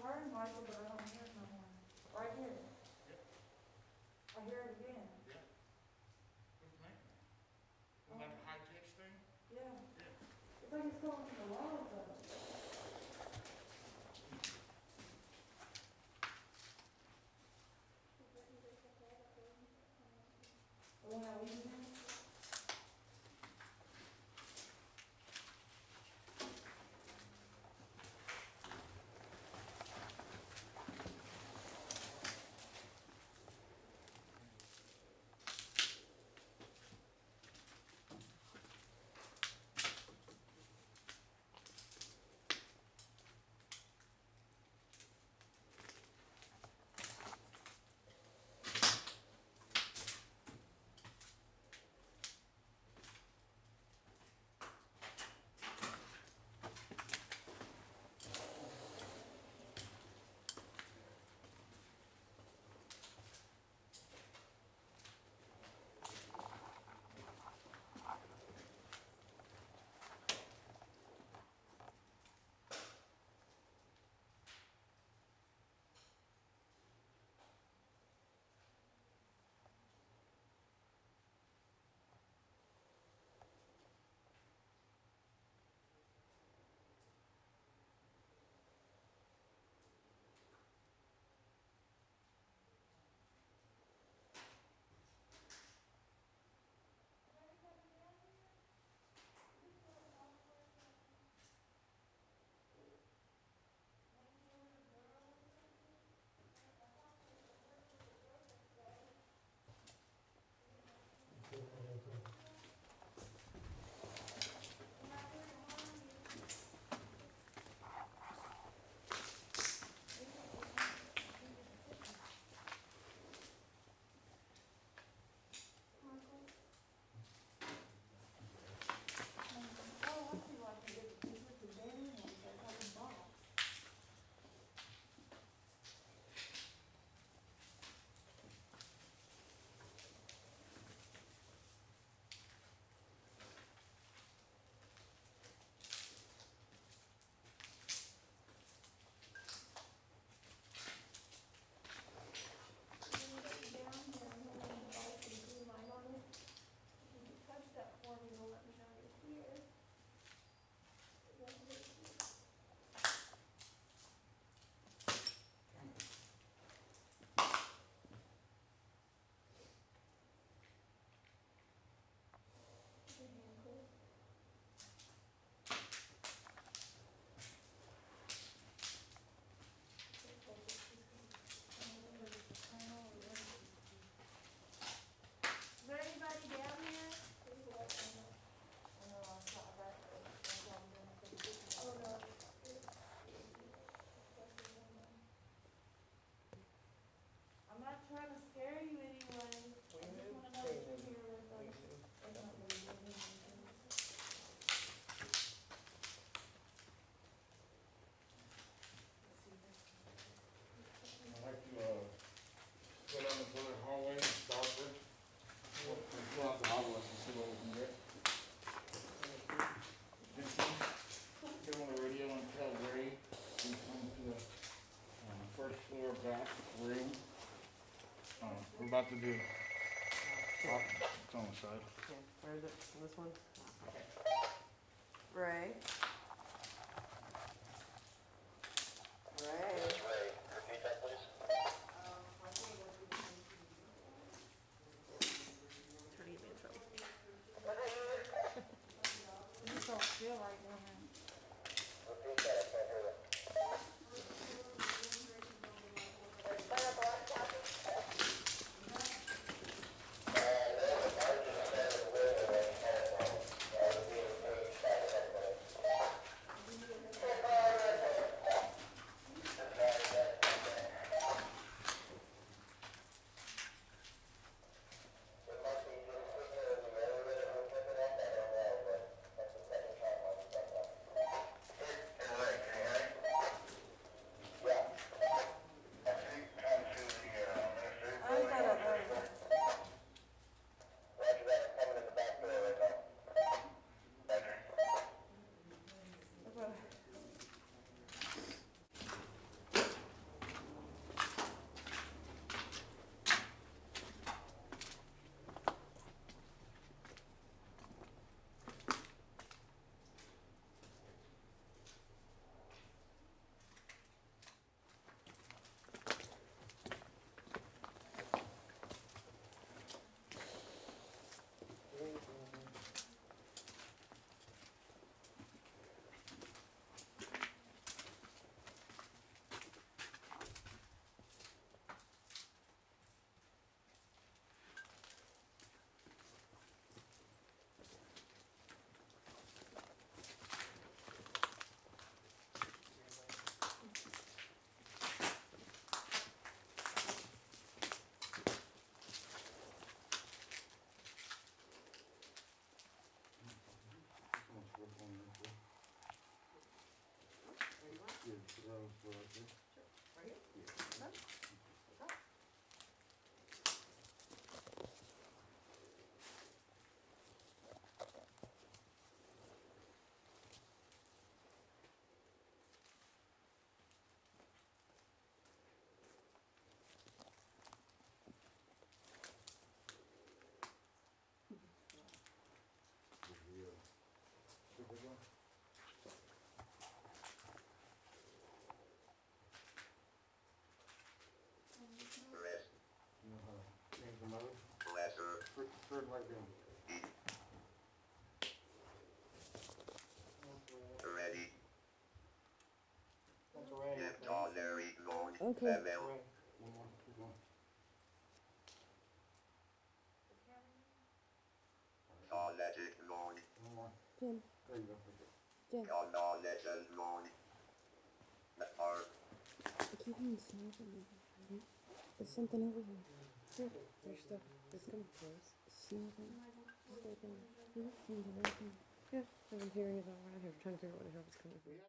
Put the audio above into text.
returned, Michael, but I don't hear it no more. Or I hear it. Yeah. I hear it again. Yeah. What's the name? Like a high pitch thing? Yeah. Yeah. It's like it's going from the walls of it. The one I leave in? About to do. Oh, it's on the side. Yeah, where is it? This one? Ray. Ray. Ray, repeat that, please. Trying to get me in trouble. I just don't feel like one. Repeat that, I can't hear that. Okay. One more. Knowledge is lonely. One more. Jim. There you go. Jim. Your knowledge is lonely. That's hard. I keep on snapping. There's something over here. There's stuff. It's coming close. Snapping. Snapping. You don't seem to like me. Yeah, I've been hearing it all around here. I'm trying to figure out what the hell is coming from.